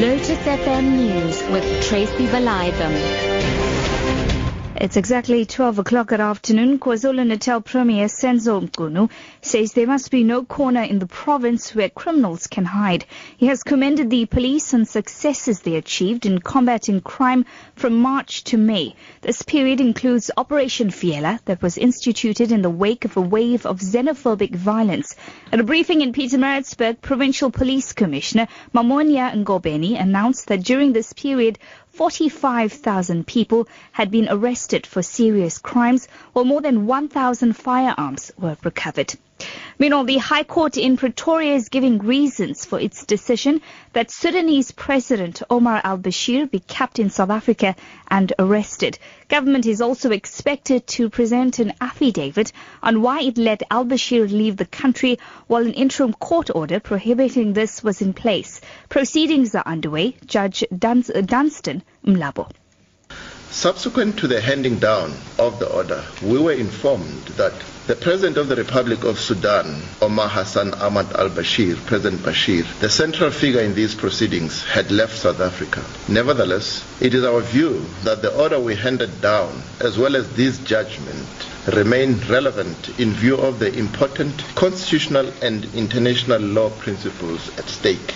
Lotus FM News with Tracy Valaydham. It's exactly 12 o'clock at afternoon. KwaZulu-Natal Premier Senzo Mchunu says there must be no corner in the province where criminals can hide. He has commended the police on successes they achieved in combating crime from March to May. This period includes Operation Fiela that was instituted in the wake of a wave of xenophobic violence. At a briefing in Pietermaritzburg, Provincial Police Commissioner Mamonia Ngobeni announced that during this period, 45,000 people had been arrested for serious crimes, while more than 1,000 firearms were recovered. Meanwhile, the High Court in Pretoria is giving reasons for its decision that Sudanese President Omar al-Bashir be kept in South Africa and arrested. Government is also expected to present an affidavit on why it let al-Bashir leave the country while an interim court order prohibiting this was in place. Proceedings are underway. Judge Dunstan Mlabo. Subsequent to the handing down of the order, we were informed that the President of the Republic of Sudan, Omar Hassan Ahmad al-Bashir, President Bashir, the central figure in these proceedings, had left South Africa. Nevertheless, it is our view that the order we handed down, as well as this judgment, remain relevant in view of the important constitutional and international law principles at stake.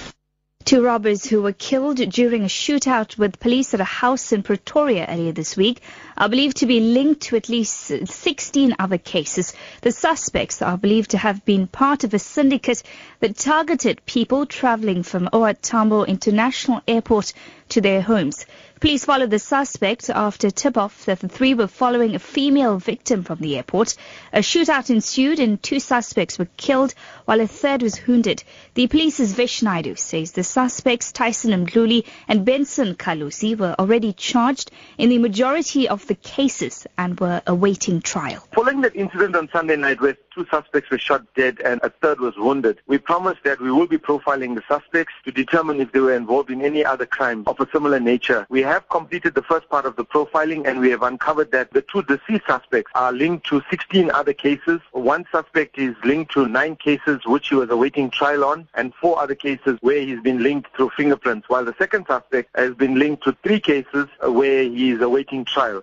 Two robbers who were killed during a shootout with police at a house in Pretoria earlier this week are believed to be linked to at least 16 other cases. The suspects are believed to have been part of a syndicate that targeted people travelling from O.R. Tambo International Airport to their homes. Police followed the suspect after tip-off that the three were following a female victim from the airport. A shootout ensued and two suspects were killed while a third was wounded. The police's Vish Naidu says the suspects Tyson Mdluli and Benson Kalusi were already charged in the majority of the cases and were awaiting trial. Following that incident on Sunday night where two suspects were shot dead and a third was wounded, we promised that we will be profiling the suspects to determine if they were involved in any other crime of a similar nature. We have completed the first part of the profiling and we have uncovered that the two deceased suspects are linked to 16 other cases. One suspect is linked to 9 cases which he was awaiting trial on and 4 other cases where he's been linked through fingerprints, while the second suspect has been linked to 3 cases where he is awaiting trial.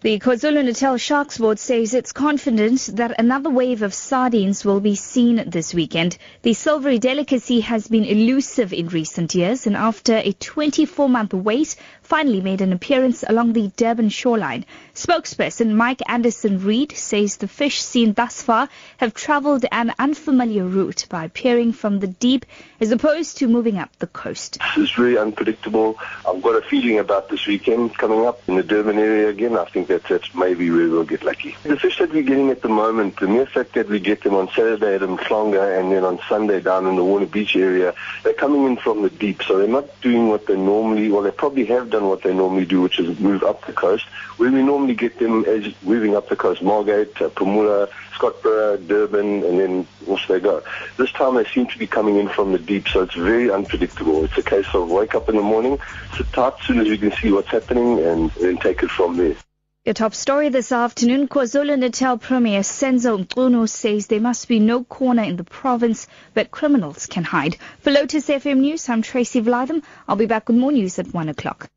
The KwaZulu-Natal Sharks Board says it's confident that another wave of sardines will be seen this weekend. The silvery delicacy has been elusive in recent years and after a 24-month wait, finally made an appearance along the Durban shoreline. Spokesperson Mike Anderson Reed says the fish seen thus far have travelled an unfamiliar route by appearing from the deep as opposed to moving up the coast. It's very unpredictable. I've got a feeling about this weekend coming up in the Durban area again. I think that's maybe where we'll get lucky. The fish that we're getting at the moment, the mere fact that we get them on Saturday at Umhlanga and then on Sunday down in the Warner Beach area, they're coming in from the deep, so they're not doing what they normally, well, they probably have done what they normally do, which is move up the coast. Where we normally get them is moving up the coast, Margate, Pumula, Scotborough, Durban, and then off they go. This time they seem to be coming in from the deep, so it's very unpredictable. It's a case of wake up in the morning, sit tight as soon as you can see what's happening, and then take it from there. Your top story this afternoon, KwaZulu-Natal Premier Senzo Mchunu says there must be no corner in the province where criminals can hide. For Lotus FM News, I'm Tracy Vlatham. I'll be back with more news at 1 o'clock.